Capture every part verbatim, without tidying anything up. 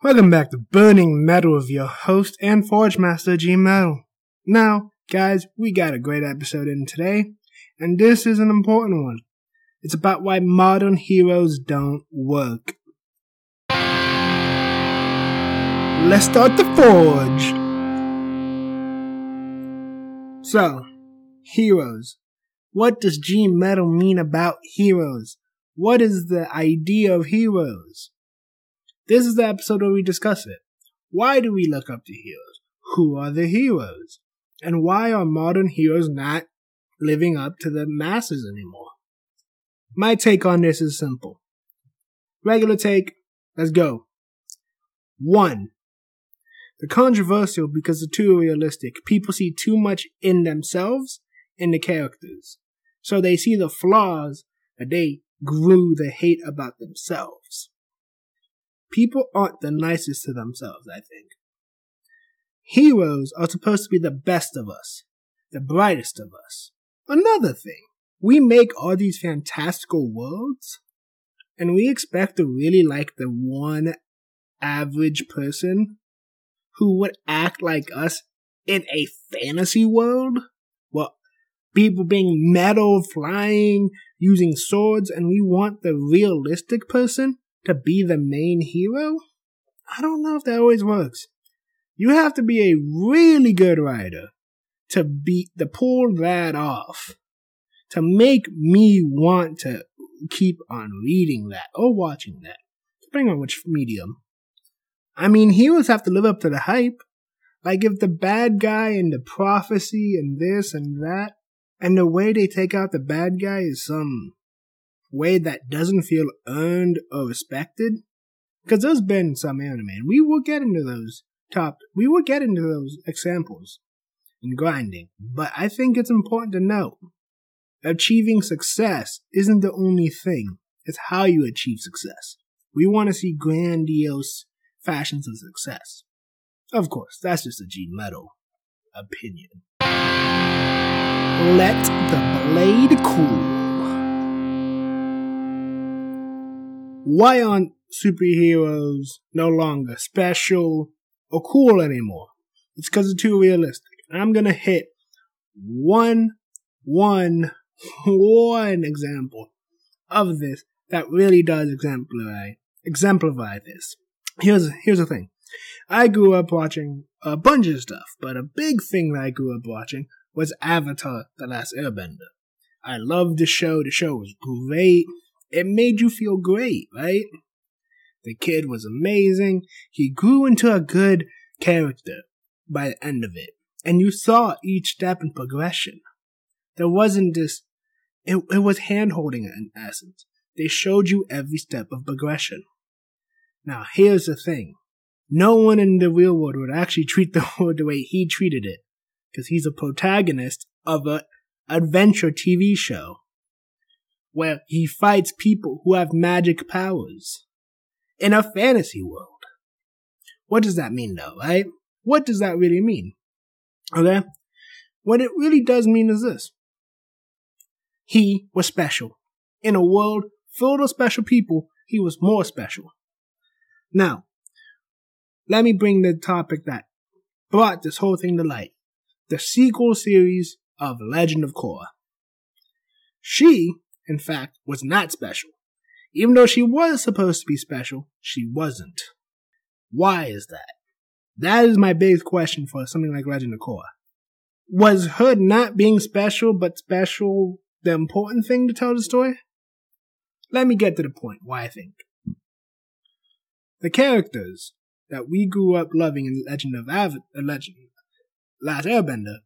Welcome back to Burning Metal with your host and Forge Master G-Metal. Now, guys, we got a great episode in today, and this is an important one. It's about why modern heroes don't work. Let's start the Forge! So, heroes. What does G-Metal mean about heroes? What is the idea of heroes? This is the episode where we discuss it. Why do we look up to heroes? Who are the heroes? And why are modern heroes not living up to the masses anymore? My take on this is simple. Regular take, let's go. One, they're controversial because they're too realistic. People see too much in themselves and the characters. So they see the flaws that they grew the hate about themselves. People aren't the nicest to themselves, I think. Heroes are supposed to be the best of us, the brightest of us. Another thing, we make all these fantastical worlds, and we expect to really like the one average person who would act like us in a fantasy world? Well, people being metal, flying, using swords, and we want the realistic person to be the main hero? I don't know if that always works. You have to be a really good writer to be to pull that off, to make me want to keep on reading that or watching that, depending on which medium. I mean, heroes have to live up to the hype. Like if the bad guy and the prophecy and this and that, and the way they take out the bad guy is some way that doesn't feel earned or respected, because there's been some anime, and we will get into those top, we will get into those examples in grinding, but I think it's important to note, achieving success isn't the only thing, it's how you achieve success. We want to see grandiose fashions of success. Of course, that's just a G-Metal opinion. Let the blade cool. Why aren't superheroes no longer special or cool anymore? It's because they're too realistic. I'm going to hit one, one, one example of this that really does exemplify exemplify this. Here's, here's the thing. I grew up watching a bunch of stuff, but a big thing that I grew up watching was Avatar: The Last Airbender. I loved the show. The show was great. It made you feel great, right? The kid was amazing. He grew into a good character by the end of it. And you saw each step in progression. There wasn't this... It, it was hand-holding in essence. They showed you every step of progression. Now, here's the thing. No one in the real world would actually treat the world the way he treated it, because he's a protagonist of an adventure T V show where he fights people who have magic powers in a fantasy world. What does that mean, though, right? What does that really mean? Okay? What it really does mean is this. He was special. In a world filled with special people, he was more special. Now, let me bring the topic that brought this whole thing to light. The sequel series of Legend of Korra. She... in fact, was not special. Even though she was supposed to be special, she wasn't. Why is that? That is my biggest question for something like Legend of Korra. Was her not being special, but special, the important thing to tell the story? Let me get to the point, why I think. The characters that we grew up loving in Legend of Av- Legend, Last Airbender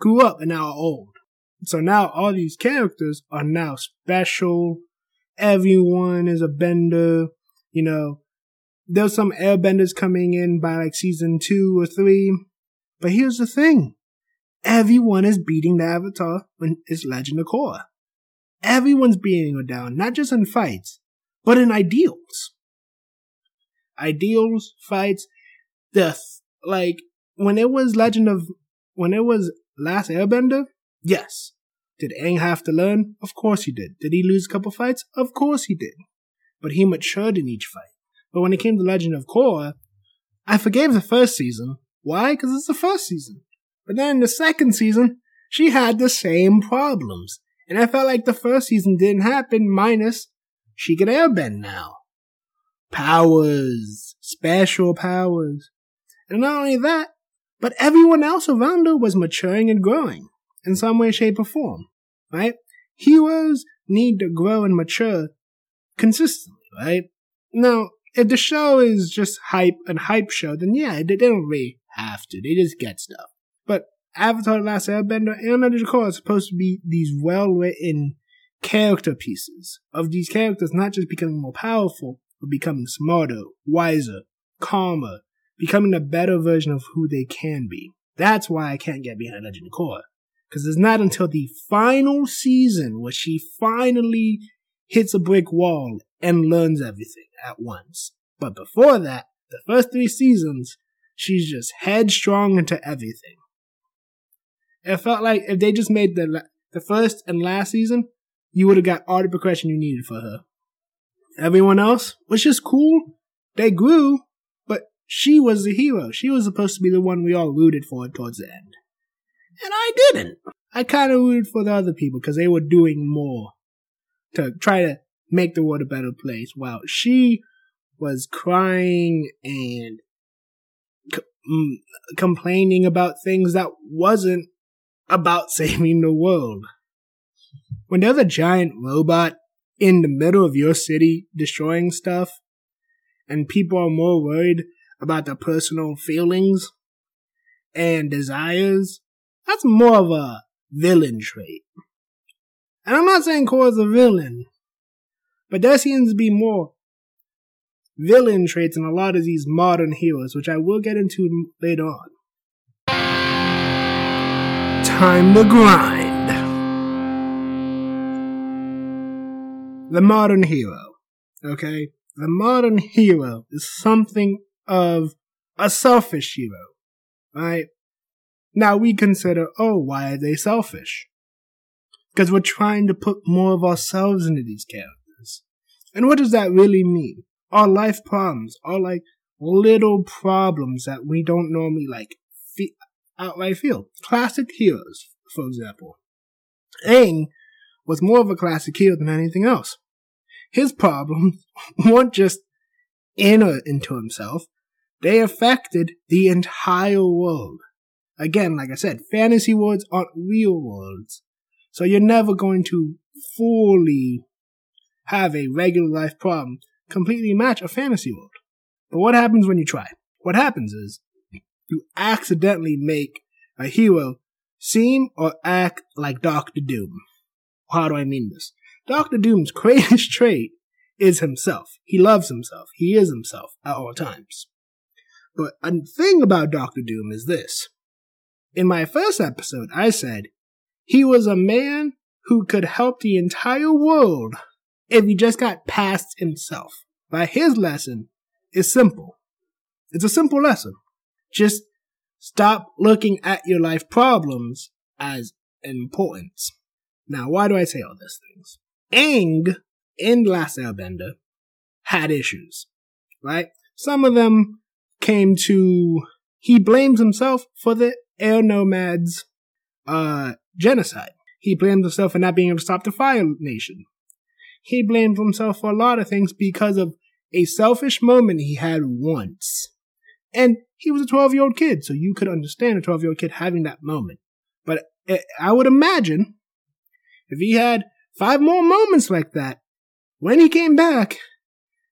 grew up and now are old. So now all these characters are now special. Everyone is a bender. You know, there's some airbenders coming in by like season two or three. But here's the thing. Everyone is beating the Avatar when it's Legend of Korra. Everyone's beating her down, not just in fights, but in ideals. Ideals, fights, death. Like, when it was Legend of, when it was Last Airbender, yes. Did Aang have to learn? Of course he did. Did he lose a couple fights? Of course he did. But he matured in each fight. But when it came to Legend of Korra, I forgave the first season. Why? Because it's the first season. But then in the second season, she had the same problems. And I felt like the first season didn't happen, minus she could airbend now. Powers. Special powers. And not only that, but everyone else around her was maturing and growing in some way, shape, or form, right? Heroes need to grow and mature consistently, right? Now, if the show is just hype and hype show, then yeah, they don't really have to. They just get stuff. But Avatar: The Last Airbender and Legend of Korra are supposed to be these well-written character pieces of these characters not just becoming more powerful, but becoming smarter, wiser, calmer, becoming a better version of who they can be. That's why I can't get behind Legend of Korra. Because it's not until the final season where she finally hits a brick wall and learns everything at once. But before that, the first three seasons, she's just headstrong into everything. It felt like if they just made the the first and last season, you would have got all the progression you needed for her. Everyone else was just cool. They grew. She was the hero. She was supposed to be the one we all rooted for towards the end. And I didn't. I kind of rooted for the other people because they were doing more to try to make the world a better place while she was crying and c- m- complaining about things that wasn't about saving the world. When there's a giant robot in the middle of your city destroying stuff and people are more worried about their personal feelings and desires, that's more of a villain trait. And I'm not saying Korra's a villain, but there seems to be more villain traits in a lot of these modern heroes, which I will get into later on. Time to grind. The modern hero, okay? The modern hero is something of a selfish hero, right? Now we consider, oh, why are they selfish? Because we're trying to put more of ourselves into these characters. And what does that really mean? Our life problems are like little problems that we don't normally like fe- outright feel. Classic heroes, for example. Aang was more of a classic hero than anything else. His problems weren't just inner into himself. They affected the entire world. Again, like I said, fantasy worlds aren't real worlds. So you're never going to fully have a regular life problem completely match a fantasy world. But what happens when you try? What happens is you accidentally make a hero seem or act like Doctor Doom. How do I mean this? Doctor Doom's greatest trait is himself. He loves himself. He is himself at all times. But a thing about Doctor Doom is this. In my first episode, I said he was a man who could help the entire world if he just got past himself. But his lesson is simple. It's a simple lesson. Just stop looking at your life problems as importance. Now, why do I say all these things? Aang in Last Airbender had issues, right? Some of them came to, he blames himself for the air nomads' uh, genocide. He blames himself for not being able to stop the Fire Nation. He blames himself for a lot of things because of a selfish moment he had once. And he was a twelve-year-old kid, so you could understand a twelve-year-old kid having that moment. But I would imagine if he had five more moments like that, when he came back,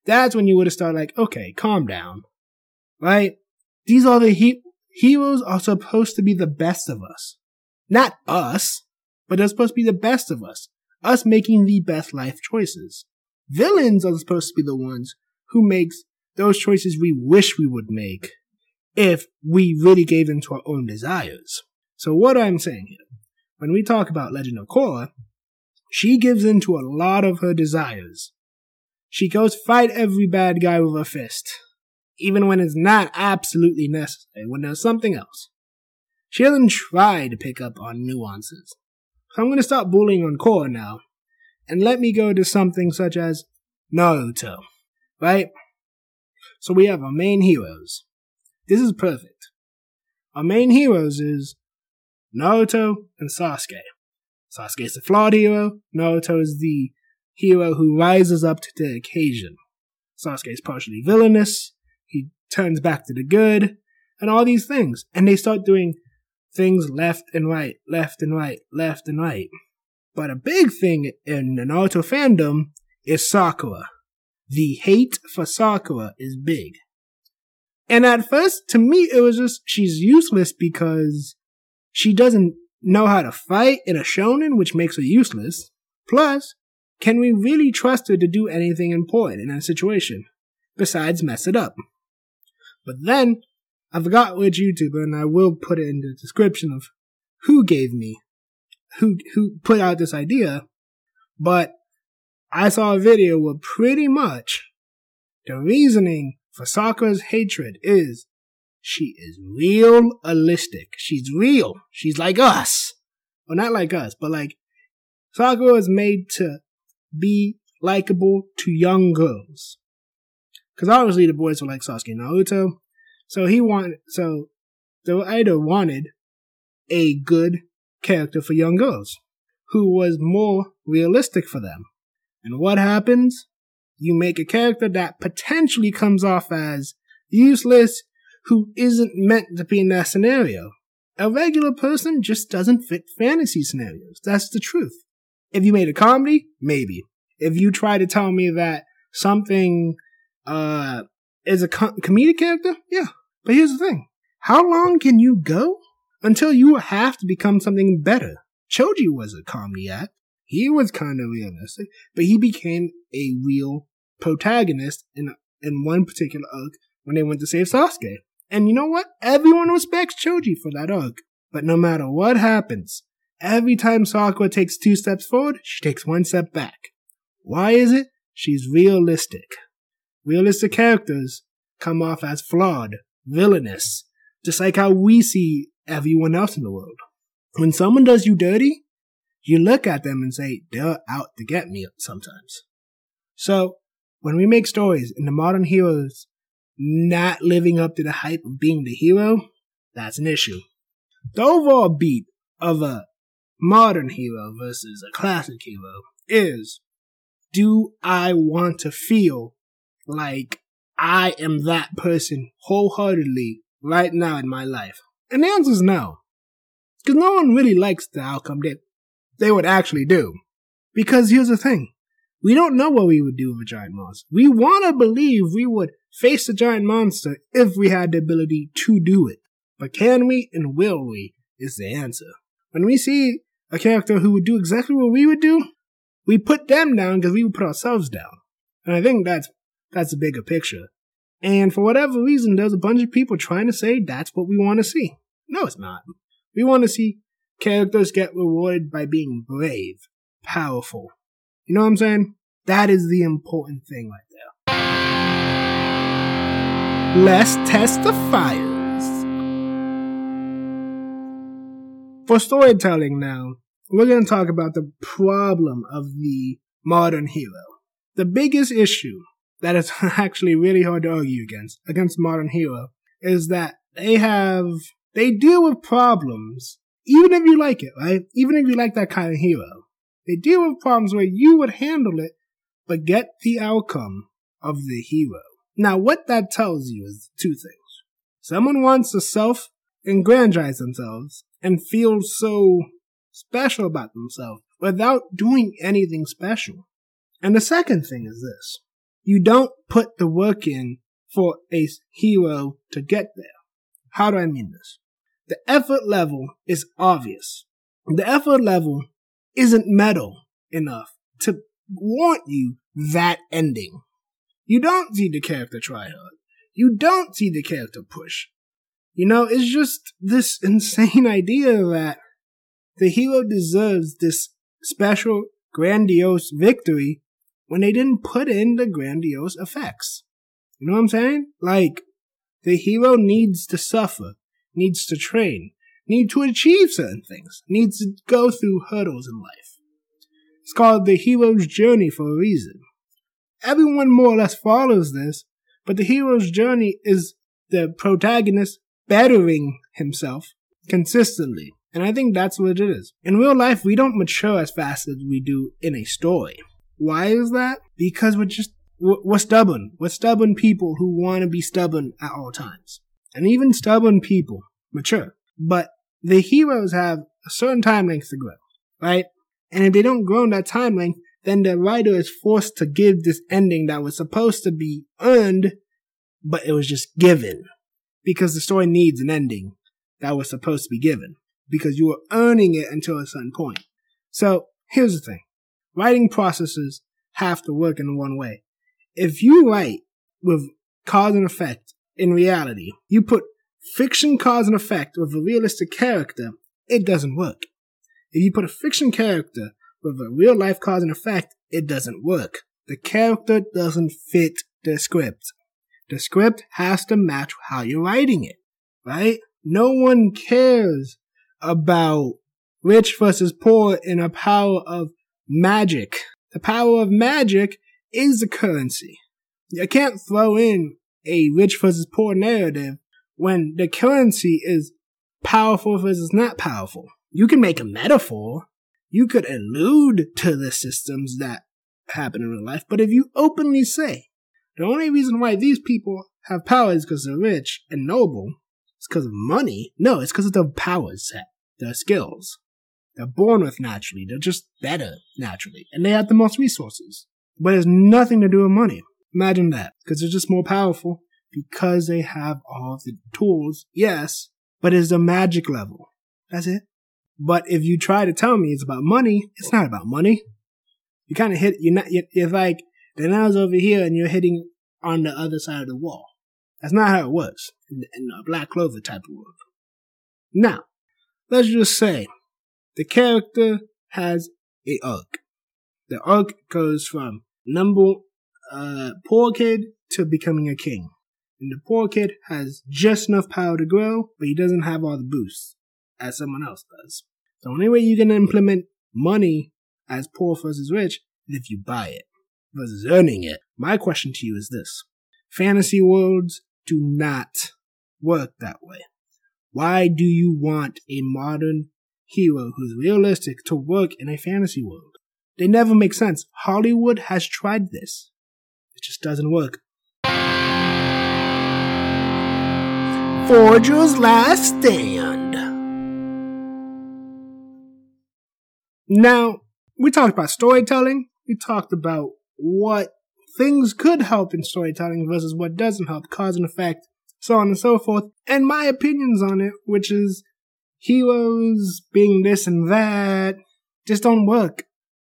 that's when you would have started like, okay, calm down, right? These are the he- heroes are supposed to be the best of us. Not us, but they're supposed to be the best of us. Us making the best life choices. Villains are supposed to be the ones who makes those choices we wish we would make if we really gave in to our own desires. So what I'm saying here, when we talk about Legend of Korra, she gives in to a lot of her desires. She goes fight every bad guy with her fist, even when it's not absolutely necessary, when there's something else. She doesn't try to pick up on nuances. So I'm going to stop bullying on Korra now, and let me go to something such as Naruto, right? So we have our main heroes. This is perfect. Our main heroes is Naruto and Sasuke. Sasuke is the flawed hero. Naruto is the hero who rises up to the occasion. Sasuke is partially villainous. He turns back to the good. And all these things. And they start doing things left and right, left and right, left and right. But a big thing in the Naruto fandom is Sakura. The hate for Sakura is big. And at first, to me, it was just, she's useless because she doesn't know how to fight in a shonen, which makes her useless. Plus, can we really trust her to do anything important in that situation? Besides mess it up. But then, I forgot which YouTuber, and I will put it in the description of who gave me, who who put out this idea, but I saw a video where pretty much the reasoning for Sakura's hatred is she is realistic. She's real. She's like us. Well, not like us, but like Sakura is made to be likable to young girls. Because obviously the boys were like Sasuke and Naruto. So he wanted, so the writer wanted a good character for young girls who was more realistic for them. And what happens? You make a character that potentially comes off as useless, who isn't meant to be in that scenario. A regular person just doesn't fit fantasy scenarios. That's the truth. If you made a comedy, maybe. If you try to tell me that something uh is a com- comedic character, yeah. But here's the thing. How long can you go until you have to become something better? Choji was a comedy act. He was kind of realistic, but he became a real protagonist in in one particular arc when they went to save Sasuke. And you know what? Everyone respects Choji for that arc. But no matter what happens, every time Sakura takes two steps forward, she takes one step back. Why is it? She's realistic. Realistic characters come off as flawed, villainous, just like how we see everyone else in the world. When someone does you dirty, you look at them and say, they're out to get me sometimes. So, when we make stories and the modern heroes not living up to the hype of being the hero, that's an issue. The overall beat of a modern hero versus a classic hero is, do I want to feel like I am that person wholeheartedly right now in my life? And the answer is no. Because no one really likes the outcome that they would actually do. Because here's the thing. We don't know what we would do with a giant monster. We want to believe we would face a giant monster if we had the ability to do it. But can we and will we is the answer. When we see a character who would do exactly what we would do, we put them down because we would put ourselves down. And I think that's That's a bigger picture. And for whatever reason, there's a bunch of people trying to say that's what we want to see. No, it's not. We want to see characters get rewarded by being brave, powerful. You know what I'm saying? That is the important thing right there. Let's test the fires. For storytelling now, we're going to talk about the problem of the modern hero. The biggest issue that is actually really hard to argue against, against modern hero, is that they have, they deal with problems, even if you like it, right? Even if you like that kind of hero. They deal with problems where you would handle it, but get the outcome of the hero. Now, what that tells you is two things. Someone wants to self-aggrandize themselves and feel so special about themselves without doing anything special. And the second thing is this. You don't put the work in for a hero to get there. How do I mean this? The effort level is obvious. The effort level isn't metal enough to warrant you that ending. You don't see the character try hard. You don't see the character push. You know, it's just this insane idea that the hero deserves this special, grandiose victory when they didn't put in the grandiose effects. You know what I'm saying? Like, the hero needs to suffer, needs to train, needs to achieve certain things, needs to go through hurdles in life. It's called the hero's journey for a reason. Everyone more or less follows this, But the hero's journey is the protagonist bettering himself consistently. And I think that's what it is. In real life, we don't mature as fast as we do in a story. Why is that? Because we're just, we're stubborn. We're stubborn people who want to be stubborn at all times. And even stubborn people mature. But the heroes have a certain time length to grow, right? And if they don't grow in that time length, then the writer is forced to give this ending that was supposed to be earned, but it was just given. Because the story needs an ending that was supposed to be given. Because you were earning it until a certain point. So, here's the thing. Writing processes have to work in one way. If you write with cause and effect in reality, you put fiction cause and effect with a realistic character, it doesn't work. If you put a fiction character with a real life cause and effect, it doesn't work. The character doesn't fit the script. The script has to match how you're writing it, right? No one cares about rich versus poor in a power of magic. The power of magic is the currency. You can't throw in a rich versus poor narrative when the currency is powerful versus not powerful. You can make a metaphor. You could allude to the systems that happen in real life. But if you openly say, the only reason why these people have power is because they're rich and noble, it's because of money. No, it's because of the power set, their skills. They're born with naturally. They're just better naturally. And they have the most resources. But it's nothing to do with money. Imagine that. Because they're just more powerful because they have all the tools, yes, but it's the magic level. That's it. But if you try to tell me it's about money, it's not about money. You kind of hit, you're not, you're, you're like, the nail's over here and you're hitting on the other side of the wall. That's not how it works in, in a Black Clover type of world. Now, let's just say the character has a arc. The arc goes from number uh, poor kid to becoming a king. And the poor kid has just enough power to grow, but he doesn't have all the boosts as someone else does. The only way you can implement money as poor versus rich is if you buy it versus earning it. My question to you is this. Fantasy worlds do not work that way. Why do you want a modern hero who's realistic to work in a fantasy world? They never make sense. Hollywood has tried this. It just doesn't work. Forger's Last Stand. Now, we talked about storytelling. We talked about what things could help in storytelling versus what doesn't help, cause and effect, so on and so forth, and my opinions on it, which is heroes being this and that, just don't work.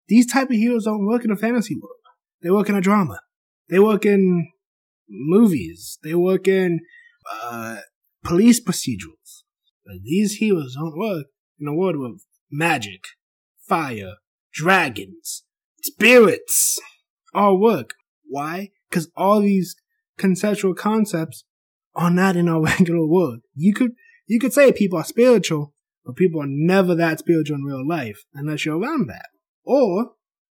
These type of heroes don't work in a fantasy world. They work in a drama. They work in movies. They work in uh, police procedurals. But these heroes don't work in a world with magic, fire, dragons, spirits, all work. Why? Because all these conceptual concepts are not in our regular world. You could you could say people are spiritual, but people are never that spiritual in real life unless you're around that. Or,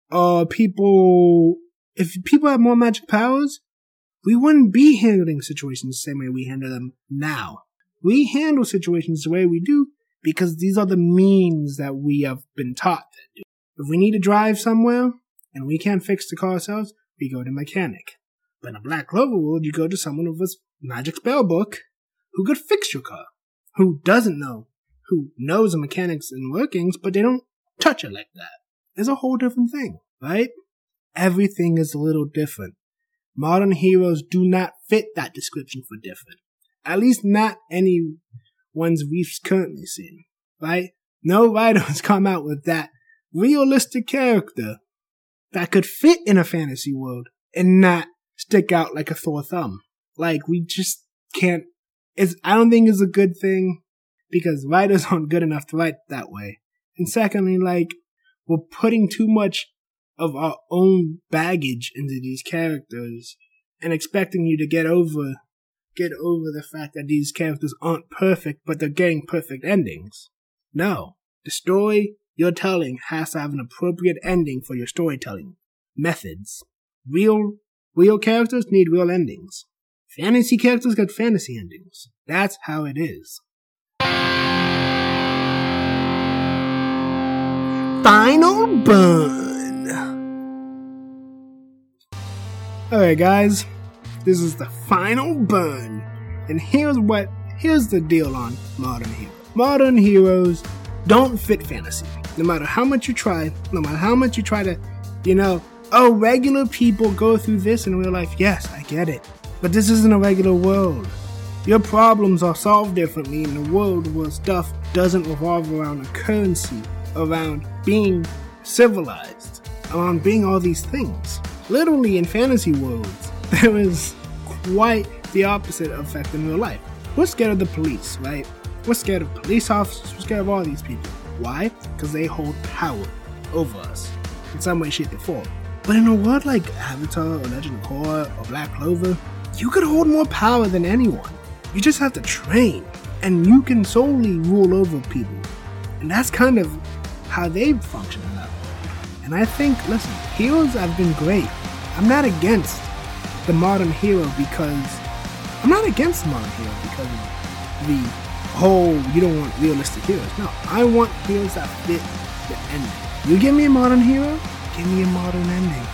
uh, people, if people had more magic powers, we wouldn't be handling situations the same way we handle them now. We handle situations the way we do because these are the means that we have been taught to do. If we need to drive somewhere and we can't fix the car ourselves, we go to mechanic. But in a Black Clover world, you go to someone with a magic spell book who could fix your car, who doesn't know, who knows the mechanics and workings, but they don't touch it like that. It's a whole different thing, right? Everything is a little different. Modern heroes do not fit that description for different. At least not any ones we've currently seen, right? No writer has come out with that realistic character that could fit in a fantasy world and not stick out like a sore thumb. Like, we just can't. It's, I don't think it's a good thing because writers aren't good enough to write that way. And secondly, like, we're putting too much of our own baggage into these characters and expecting you to get over, get over the fact that these characters aren't perfect, but they're getting perfect endings. No. The story your telling has to have an appropriate ending for your storytelling methods. Real, real characters need real endings. Fantasy characters got fantasy endings. That's how it is. Final bun. Alright guys, this is the final bun. And here's what, here's the deal on modern heroes. Modern heroes don't fit fantasy. No matter how much you try, no matter how much you try to, you know, oh, regular people go through this in real life. Yes, I get it. But this isn't a regular world. Your problems are solved differently in a world where stuff doesn't revolve around a currency, around being civilized, around being all these things. Literally in fantasy worlds, there is quite the opposite effect in real life. We're scared of the police, right? We're scared of police officers, we're scared of all these people. Why? Because they hold power over us in some way, shape, or form. But in a world like Avatar, or Legend of Korra, or Black Clover, you could hold more power than anyone. You just have to train, and you can solely rule over people. And that's kind of how they function now. And I think, listen, heroes have been great. I'm not against the modern hero because... I'm not against the modern hero because of the whole, you don't want realistic heroes. No, I want heroes that fit the ending. You give me a modern hero, give me a modern ending.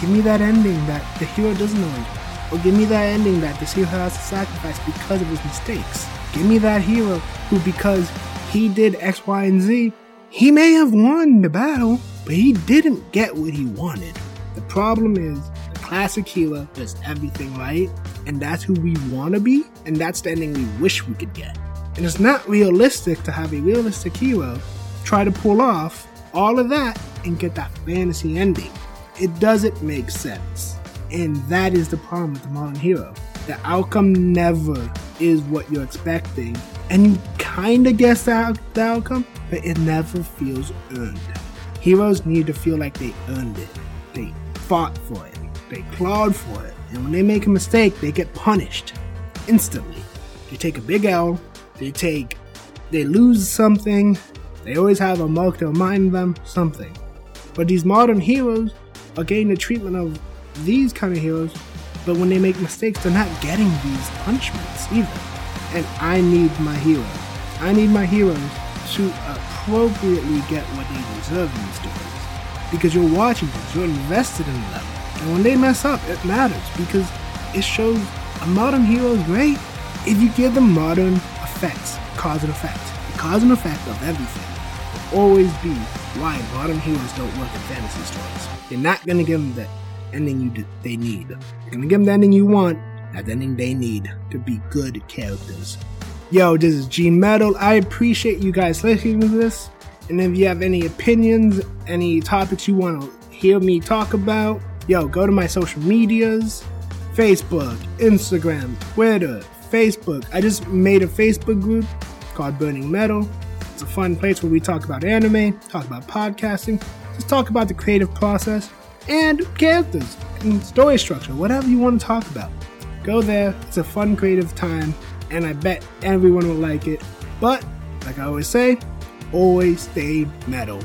Give me that ending that the hero doesn't always. Or give me that ending that the hero has to sacrifice because of his mistakes. Give me that hero who, because he did X, Y, and Z, he may have won the battle, but he didn't get what he wanted. The problem is, the classic hero does everything right, and that's who we want to be, and that's the ending we wish we could get. And it's not realistic to have a realistic hero try to pull off all of that and get that fantasy ending. It doesn't make sense. And that is the problem with the modern hero. The outcome never is what you're expecting. And you kind of guess the, out- the outcome, but it never feels earned. Heroes need to feel like they earned it. They fought for it. They clawed for it. And when they make a mistake, they get punished instantly. They take a big L. They take, they lose something. They always have a mark to remind them something. But these modern heroes are getting the treatment of these kind of heroes, but when they make mistakes, they're not getting these punishments either. And I need my heroes. I need my heroes to appropriately get what they deserve in these stories. Because you're watching this, you're invested in them. And when they mess up, it matters because it shows a modern hero is great if you give them modern effects, cause and effect. The cause and effect of everything will always be why modern heroes don't work in fantasy stories. You're not going to give them the ending you d- they need. You're going to give them the ending you want, not the ending they need to be good characters. Yo, this is G-Metal. I appreciate you guys listening to this. And if you have any opinions, any topics you want to hear me talk about, yo, go to my social medias. Facebook, Instagram, Twitter, Facebook. I just made a Facebook group called Burning Metal. It's a fun place where we talk about anime, talk about podcasting, just talk about the creative process, and characters, and story structure, whatever you want to talk about. Go there. It's a fun, creative time, and I bet everyone will like it. But, like I always say, always stay metal.